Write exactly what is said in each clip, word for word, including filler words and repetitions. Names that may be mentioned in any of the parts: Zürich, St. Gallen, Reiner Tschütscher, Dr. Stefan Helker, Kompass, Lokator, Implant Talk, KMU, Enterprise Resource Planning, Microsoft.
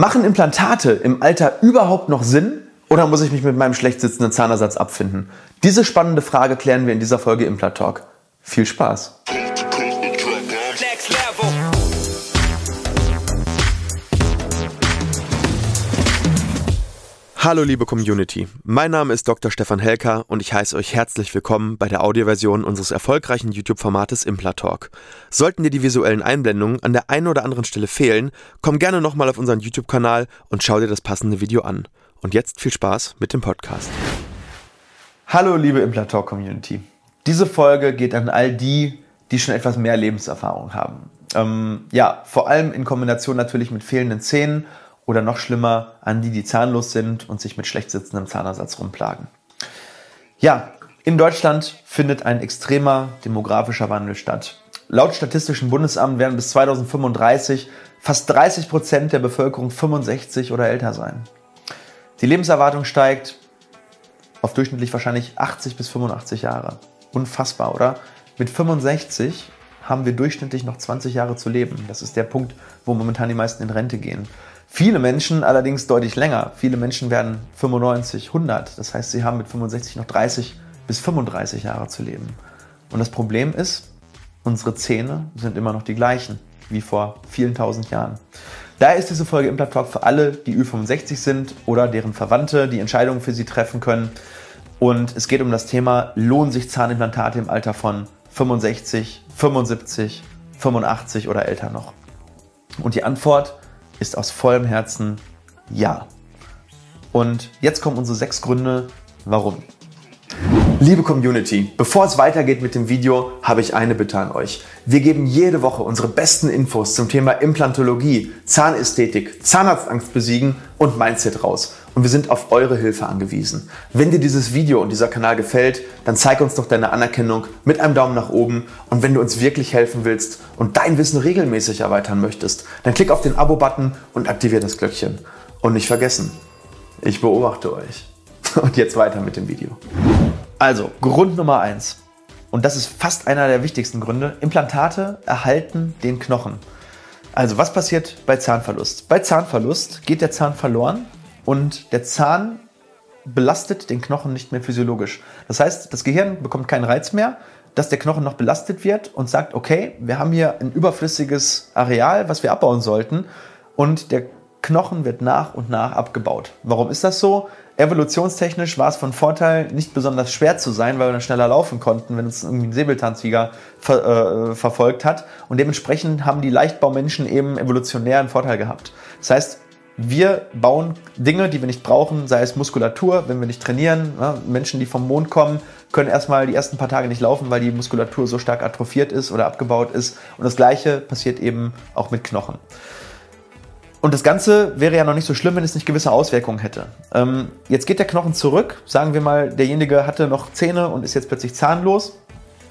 Machen Implantate im Alter überhaupt noch Sinn oder muss ich mich mit meinem schlecht sitzenden Zahnersatz abfinden? Diese spannende Frage klären wir in dieser Folge Implant Talk. Viel Spaß! Hallo liebe Community, mein Name ist Doktor Stefan Helker und ich heiße euch herzlich willkommen bei der Audioversion unseres erfolgreichen YouTube-Formates Implant Talk. Sollten dir die visuellen Einblendungen an der einen oder anderen Stelle fehlen, komm gerne nochmal auf unseren YouTube-Kanal und schau dir das passende Video an. Und jetzt viel Spaß mit dem Podcast. Hallo liebe Implant Talk Community, diese Folge geht an all die, die schon etwas mehr Lebenserfahrung haben. Ähm, ja, vor allem in Kombination natürlich mit fehlenden Zähnen. Oder noch schlimmer, an die, die zahnlos sind und sich mit schlecht sitzendem Zahnersatz rumplagen. Ja, in Deutschland findet ein extremer demografischer Wandel statt. Laut Statistischen Bundesamt werden bis zweitausendfünfunddreißig fast dreißig Prozent der Bevölkerung fünfundsechzig oder älter sein. Die Lebenserwartung steigt auf durchschnittlich wahrscheinlich achtzig bis fünfundachtzig Jahre. Unfassbar, oder? Mit fünfundsechzig haben wir durchschnittlich noch zwanzig Jahre zu leben. Das ist der Punkt, wo momentan die meisten in Rente gehen. Viele Menschen allerdings deutlich länger. Viele Menschen werden fünfundneunzig, hundert. Das heißt, sie haben mit fünfundsechzig noch dreißig bis fünfunddreißig Jahre zu leben. Und das Problem ist, unsere Zähne sind immer noch die gleichen wie vor vielen tausend Jahren. Daher ist diese Folge Implant Talk für alle, die Ü fünfundsechzig sind oder deren Verwandte, die Entscheidungen für sie treffen können. Und es geht um das Thema, lohnen sich Zahnimplantate im Alter von fünfundsechzig, fünfundsiebzig, fünfundachtzig oder älter noch? Und die Antwort ist aus vollem Herzen ja. Und jetzt kommen unsere sechs Gründe, warum. Liebe Community, bevor es weitergeht mit dem Video, habe ich eine Bitte an euch. Wir geben jede Woche unsere besten Infos zum Thema Implantologie, Zahnästhetik, Zahnarztangst besiegen und Mindset raus. Und wir sind auf eure Hilfe angewiesen. Wenn dir dieses Video und dieser Kanal gefällt, dann zeig uns doch deine Anerkennung mit einem Daumen nach oben. Und wenn du uns wirklich helfen willst und dein Wissen regelmäßig erweitern möchtest, dann klick auf den Abo-Button und aktiviere das Glöckchen. Und nicht vergessen, ich beobachte euch. Und jetzt weiter mit dem Video. Also, Grund Nummer eins. Und das ist fast einer der wichtigsten Gründe. Implantate erhalten den Knochen. Also, was passiert bei Zahnverlust? Bei Zahnverlust geht der Zahn verloren und der Zahn belastet den Knochen nicht mehr physiologisch. Das heißt, das Gehirn bekommt keinen Reiz mehr, dass der Knochen noch belastet wird und sagt, okay, wir haben hier ein überflüssiges Areal, was wir abbauen sollten. Und der Knochen wird nach und nach abgebaut. Warum ist das so? Evolutionstechnisch war es von Vorteil, nicht besonders schwer zu sein, weil wir dann schneller laufen konnten, wenn uns irgendwie ein Säbelzahntiger ver, äh, verfolgt hat. Und dementsprechend haben die Leichtbaumenschen eben evolutionär einen Vorteil gehabt. Das heißt, wir bauen Dinge, die wir nicht brauchen, sei es Muskulatur, wenn wir nicht trainieren. Ne? Menschen, die vom Mond kommen, können erstmal die ersten paar Tage nicht laufen, weil die Muskulatur so stark atrophiert ist oder abgebaut ist. Und das Gleiche passiert eben auch mit Knochen. Und das Ganze wäre ja noch nicht so schlimm, wenn es nicht gewisse Auswirkungen hätte. Ähm, jetzt geht der Knochen zurück. Sagen wir mal, derjenige hatte noch Zähne und ist jetzt plötzlich zahnlos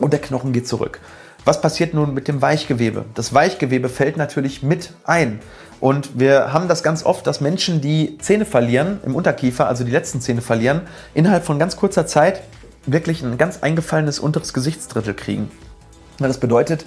und der Knochen geht zurück. Was passiert nun mit dem Weichgewebe? Das Weichgewebe fällt natürlich mit ein. Und wir haben das ganz oft, dass Menschen, die Zähne verlieren, im Unterkiefer, also die letzten Zähne verlieren, innerhalb von ganz kurzer Zeit wirklich ein ganz eingefallenes unteres Gesichtsdrittel kriegen. Das bedeutet,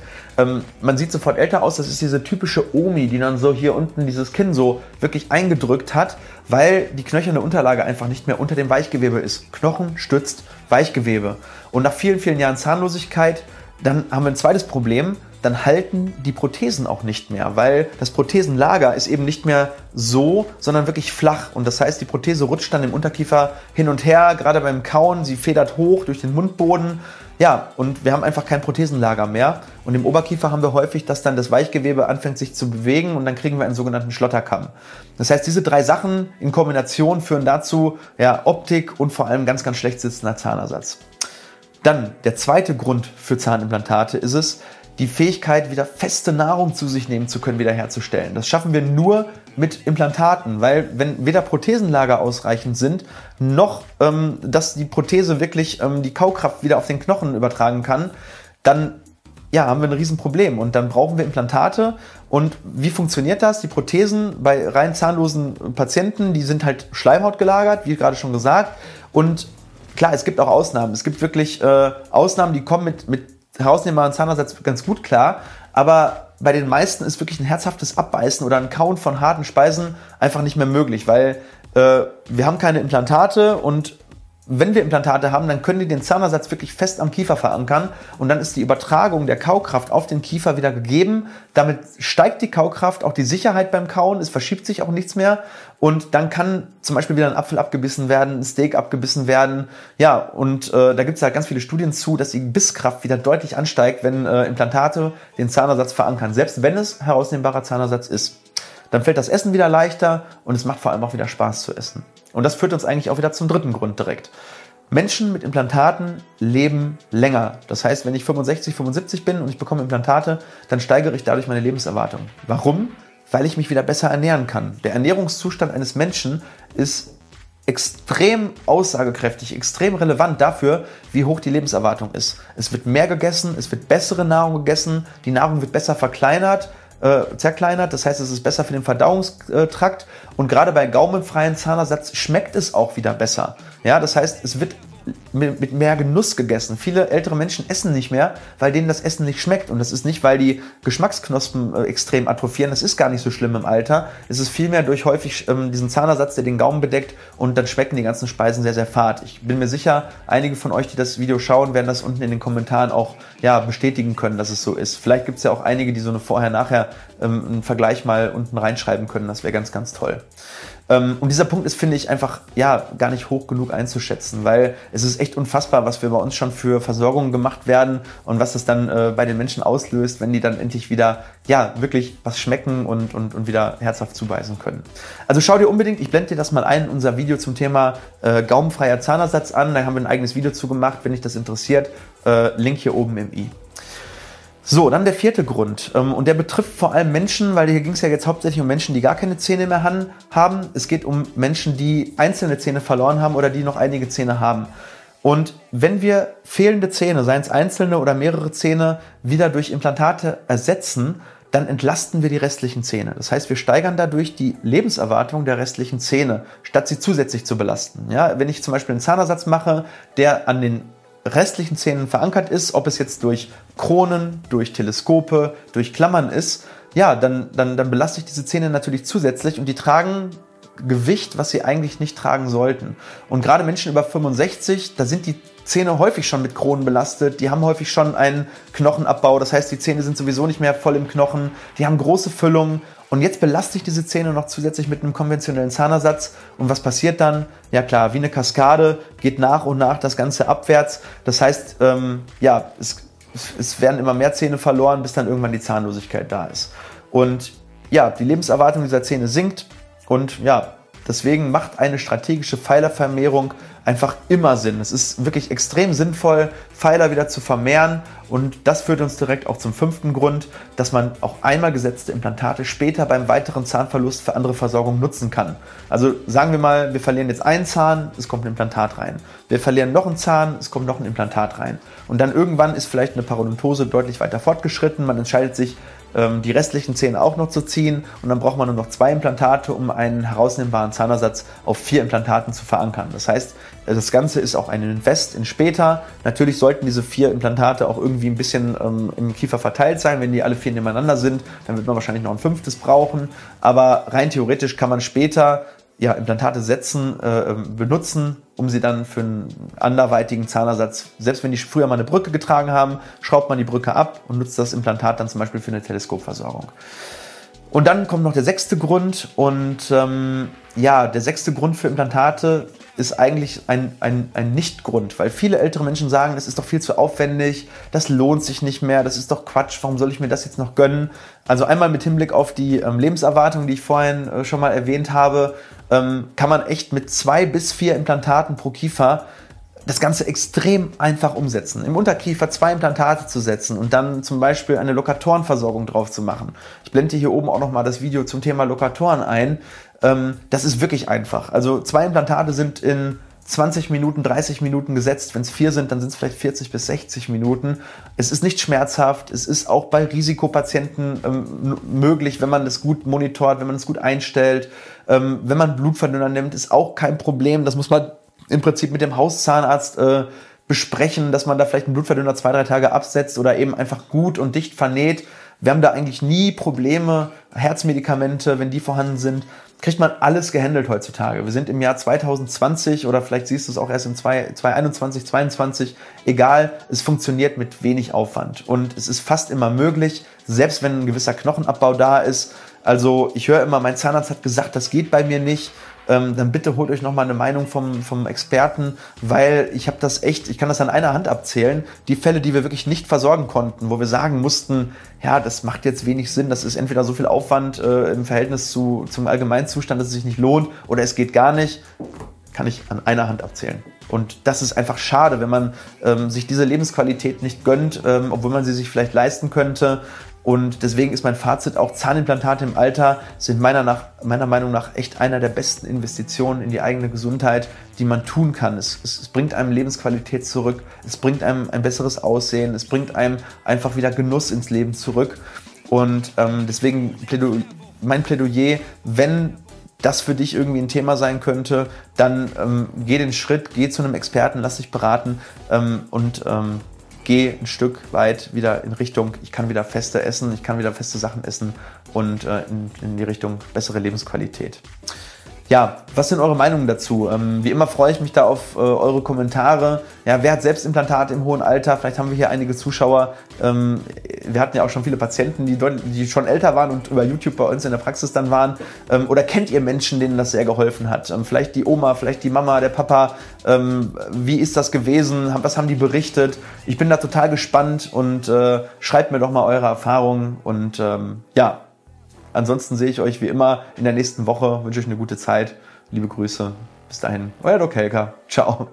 man sieht sofort älter aus, das ist diese typische Omi, die dann so hier unten dieses Kinn so wirklich eingedrückt hat, weil die knöcherne Unterlage einfach nicht mehr unter dem Weichgewebe ist. Knochen stützt Weichgewebe. Und nach vielen, vielen Jahren Zahnlosigkeit, dann haben wir ein zweites Problem, dann halten die Prothesen auch nicht mehr, weil das Prothesenlager ist eben nicht mehr so, sondern wirklich flach. Und das heißt, die Prothese rutscht dann im Unterkiefer hin und her, gerade beim Kauen, sie federt hoch durch den Mundboden. Ja, und wir haben einfach kein Prothesenlager mehr. Und im Oberkiefer haben wir häufig, dass dann das Weichgewebe anfängt sich zu bewegen und dann kriegen wir einen sogenannten Schlotterkamm. Das heißt, diese drei Sachen in Kombination führen dazu, ja, Optik und vor allem ganz, ganz schlecht sitzender Zahnersatz. Dann der zweite Grund für Zahnimplantate ist es, die Fähigkeit, wieder feste Nahrung zu sich nehmen zu können, wiederherzustellen. Das schaffen wir nur mit Implantaten, weil wenn weder Prothesenlager ausreichend sind, noch ähm, dass die Prothese wirklich ähm, die Kaukraft wieder auf den Knochen übertragen kann, dann ja, haben wir ein Riesenproblem und dann brauchen wir Implantate. Und wie funktioniert das? Die Prothesen bei rein zahnlosen Patienten, die sind halt Schleimhaut gelagert, wie gerade schon gesagt. Und klar, es gibt auch Ausnahmen. Es gibt wirklich äh, Ausnahmen, die kommen mit, mit herausnehmbaren Zahnersatz ganz gut klar, aber bei den meisten ist wirklich ein herzhaftes Abbeißen oder ein Kauen von harten Speisen einfach nicht mehr möglich, weil äh, wir haben keine Implantate, und wenn wir Implantate haben, dann können die den Zahnersatz wirklich fest am Kiefer verankern, und dann ist die Übertragung der Kaukraft auf den Kiefer wieder gegeben. Damit steigt die Kaukraft, auch die Sicherheit beim Kauen, es verschiebt sich auch nichts mehr, und dann kann zum Beispiel wieder ein Apfel abgebissen werden, ein Steak abgebissen werden. Ja, und äh, da gibt es halt ganz viele Studien zu, dass die Bisskraft wieder deutlich ansteigt, wenn äh, Implantate den Zahnersatz verankern, selbst wenn es herausnehmbarer Zahnersatz ist. Dann fällt das Essen wieder leichter und es macht vor allem auch wieder Spaß zu essen. Und das führt uns eigentlich auch wieder zum dritten Grund direkt. Menschen mit Implantaten leben länger. Das heißt, wenn ich fünfundsechzig, fünfundsiebzig bin und ich bekomme Implantate, dann steigere ich dadurch meine Lebenserwartung. Warum? Weil ich mich wieder besser ernähren kann. Der Ernährungszustand eines Menschen ist extrem aussagekräftig, extrem relevant dafür, wie hoch die Lebenserwartung ist. Es wird mehr gegessen, es wird bessere Nahrung gegessen, die Nahrung wird besser verkleinert. Äh, zerkleinert, das heißt, es ist besser für den Verdauungstrakt, und gerade bei gaumenfreien Zahnersatz schmeckt es auch wieder besser. Ja, das heißt, es wird mit mehr Genuss gegessen. Viele ältere Menschen essen nicht mehr, weil denen das Essen nicht schmeckt, und das ist nicht, weil die Geschmacksknospen äh, extrem atrophieren, das ist gar nicht so schlimm im Alter, es ist vielmehr durch häufig ähm, diesen Zahnersatz, der den Gaumen bedeckt, und dann schmecken die ganzen Speisen sehr, sehr fad. Ich bin mir sicher, einige von euch, die das Video schauen, werden das unten in den Kommentaren auch ja, bestätigen können, dass es so ist. Vielleicht gibt es ja auch einige, die so eine Vorher-Nachher ähm, einen Vergleich mal unten reinschreiben können, das wäre ganz, ganz toll. Und dieser Punkt ist, finde ich, einfach ja gar nicht hoch genug einzuschätzen, weil es ist echt unfassbar, was wir bei uns schon für Versorgungen gemacht werden und was das dann äh, bei den Menschen auslöst, wenn die dann endlich wieder ja wirklich was schmecken und, und, und wieder herzhaft zubeißen können. Also schau dir unbedingt, ich blende dir das mal ein, in unser Video zum Thema äh, gaumenfreier Zahnersatz an, da haben wir ein eigenes Video zu gemacht, wenn dich das interessiert, äh, Link hier oben im i. So, dann der vierte Grund, und der betrifft vor allem Menschen, weil hier ging es ja jetzt hauptsächlich um Menschen, die gar keine Zähne mehr haben. Es geht um Menschen, die einzelne Zähne verloren haben oder die noch einige Zähne haben. Und wenn wir fehlende Zähne, seien es einzelne oder mehrere Zähne, wieder durch Implantate ersetzen, dann entlasten wir die restlichen Zähne. Das heißt, wir steigern dadurch die Lebenserwartung der restlichen Zähne, statt sie zusätzlich zu belasten. Ja, wenn ich zum Beispiel einen Zahnersatz mache, der an den restlichen Zähnen verankert ist, ob es jetzt durch Kronen, durch Teleskope, durch Klammern ist, ja, dann, dann, dann belaste ich diese Zähne natürlich zusätzlich, und die tragen Gewicht, was sie eigentlich nicht tragen sollten. Und gerade Menschen über fünfundsechzig, da sind die Zähne häufig schon mit Kronen belastet, die haben häufig schon einen Knochenabbau, das heißt, die Zähne sind sowieso nicht mehr voll im Knochen, die haben große Füllungen, und jetzt belaste ich diese Zähne noch zusätzlich mit einem konventionellen Zahnersatz, und was passiert dann? Ja klar, wie eine Kaskade geht nach und nach das Ganze abwärts, das heißt, ähm, ja, es, es werden immer mehr Zähne verloren, bis dann irgendwann die Zahnlosigkeit da ist. Und ja, die Lebenserwartung dieser Zähne sinkt, und ja, deswegen macht eine strategische Pfeilervermehrung einfach immer Sinn. Es ist wirklich extrem sinnvoll, Pfeiler wieder zu vermehren, und das führt uns direkt auch zum fünften Grund, dass man auch einmal gesetzte Implantate später beim weiteren Zahnverlust für andere Versorgung nutzen kann. Also sagen wir mal, wir verlieren jetzt einen Zahn, es kommt ein Implantat rein. Wir verlieren noch einen Zahn, es kommt noch ein Implantat rein. Und dann irgendwann ist vielleicht eine Parodontose deutlich weiter fortgeschritten, man entscheidet sich, die restlichen Zähne auch noch zu ziehen, und dann braucht man nur noch zwei Implantate, um einen herausnehmbaren Zahnersatz auf vier Implantaten zu verankern. Das heißt, das Ganze ist auch ein Invest in später. Natürlich sollten diese vier Implantate auch irgendwie ein bisschen ähm, im Kiefer verteilt sein. Wenn die alle vier nebeneinander sind, dann wird man wahrscheinlich noch ein fünftes brauchen. Aber rein theoretisch kann man später ja, Implantate setzen, äh, benutzen, um sie dann für einen anderweitigen Zahnersatz, selbst wenn die früher mal eine Brücke getragen haben, schraubt man die Brücke ab und nutzt das Implantat dann zum Beispiel für eine Teleskopversorgung. Und dann kommt noch der sechste Grund, und ähm, ja, der sechste Grund für Implantate ist eigentlich ein, ein, ein Nichtgrund, weil viele ältere Menschen sagen, das ist doch viel zu aufwendig, das lohnt sich nicht mehr, das ist doch Quatsch, warum soll ich mir das jetzt noch gönnen? Also einmal mit Hinblick auf die ähm, Lebenserwartung, die ich vorhin äh, schon mal erwähnt habe, ähm, kann man echt mit zwei bis vier Implantaten pro Kiefer das Ganze extrem einfach umsetzen. Im Unterkiefer zwei Implantate zu setzen und dann zum Beispiel eine Lokatorenversorgung drauf zu machen. Ich blende hier oben auch nochmal das Video zum Thema Lokatoren ein. Ähm, das ist wirklich einfach. Also zwei Implantate sind in zwanzig Minuten, dreißig Minuten gesetzt. Wenn es vier sind, dann sind es vielleicht vierzig bis sechzig Minuten. Es ist nicht schmerzhaft. Es ist auch bei Risikopatienten ähm, möglich, wenn man das gut monitort, wenn man es gut einstellt. Ähm, wenn man Blutverdünner nimmt, ist auch kein Problem. Das muss man im Prinzip mit dem Hauszahnarzt äh, besprechen, dass man da vielleicht einen Blutverdünner zwei, drei Tage absetzt oder eben einfach gut und dicht vernäht. Wir haben da eigentlich nie Probleme, Herzmedikamente, wenn die vorhanden sind, kriegt man alles gehandelt heutzutage. Wir sind im Jahr zweitausendzwanzig oder vielleicht siehst du es auch erst im zweitausendeinundzwanzig, zweitausendzweiundzwanzig, egal, es funktioniert mit wenig Aufwand und es ist fast immer möglich, selbst wenn ein gewisser Knochenabbau da ist. Also ich höre immer, mein Zahnarzt hat gesagt, das geht bei mir nicht. Ähm, dann bitte holt euch nochmal eine Meinung vom, vom Experten, weil ich habe das echt, ich kann das an einer Hand abzählen, die Fälle, die wir wirklich nicht versorgen konnten, wo wir sagen mussten, ja, das macht jetzt wenig Sinn, das ist entweder so viel Aufwand äh, im Verhältnis zu, zum Allgemeinzustand, dass es sich nicht lohnt oder es geht gar nicht, kann ich an einer Hand abzählen. Und das ist einfach schade, wenn man ähm, sich diese Lebensqualität nicht gönnt, ähm, obwohl man sie sich vielleicht leisten könnte. Und deswegen ist mein Fazit auch, Zahnimplantate im Alter sind meiner, nach, meiner Meinung nach echt einer der besten Investitionen in die eigene Gesundheit, die man tun kann. Es, es, es bringt einem Lebensqualität zurück, es bringt einem ein besseres Aussehen, es bringt einem einfach wieder Genuss ins Leben zurück. Und ähm, deswegen Plädoyer, mein Plädoyer, wenn das für dich irgendwie ein Thema sein könnte, dann ähm, geh den Schritt, geh zu einem Experten, lass dich beraten ähm, und... Ähm, gehe ein Stück weit wieder in Richtung, ich kann wieder feste essen, ich kann wieder feste Sachen essen und äh, in, in die Richtung bessere Lebensqualität. Ja, was sind eure Meinungen dazu? Ähm, wie immer freue ich mich da auf äh, eure Kommentare. Ja, wer hat selbst Implantate im hohen Alter? Vielleicht haben wir hier einige Zuschauer. Ähm, wir hatten ja auch schon viele Patienten, die, die schon älter waren und über YouTube bei uns in der Praxis dann waren. Ähm, oder kennt ihr Menschen, denen das sehr geholfen hat? Ähm, vielleicht die Oma, vielleicht die Mama, der Papa. Ähm, wie ist das gewesen? Was haben die berichtet? Ich bin da total gespannt und äh, schreibt mir doch mal eure Erfahrungen und ähm, ja. Ansonsten sehe ich euch wie immer in der nächsten Woche. Wünsche euch eine gute Zeit. Liebe Grüße. Bis dahin. Euer Doc Helker. Ciao.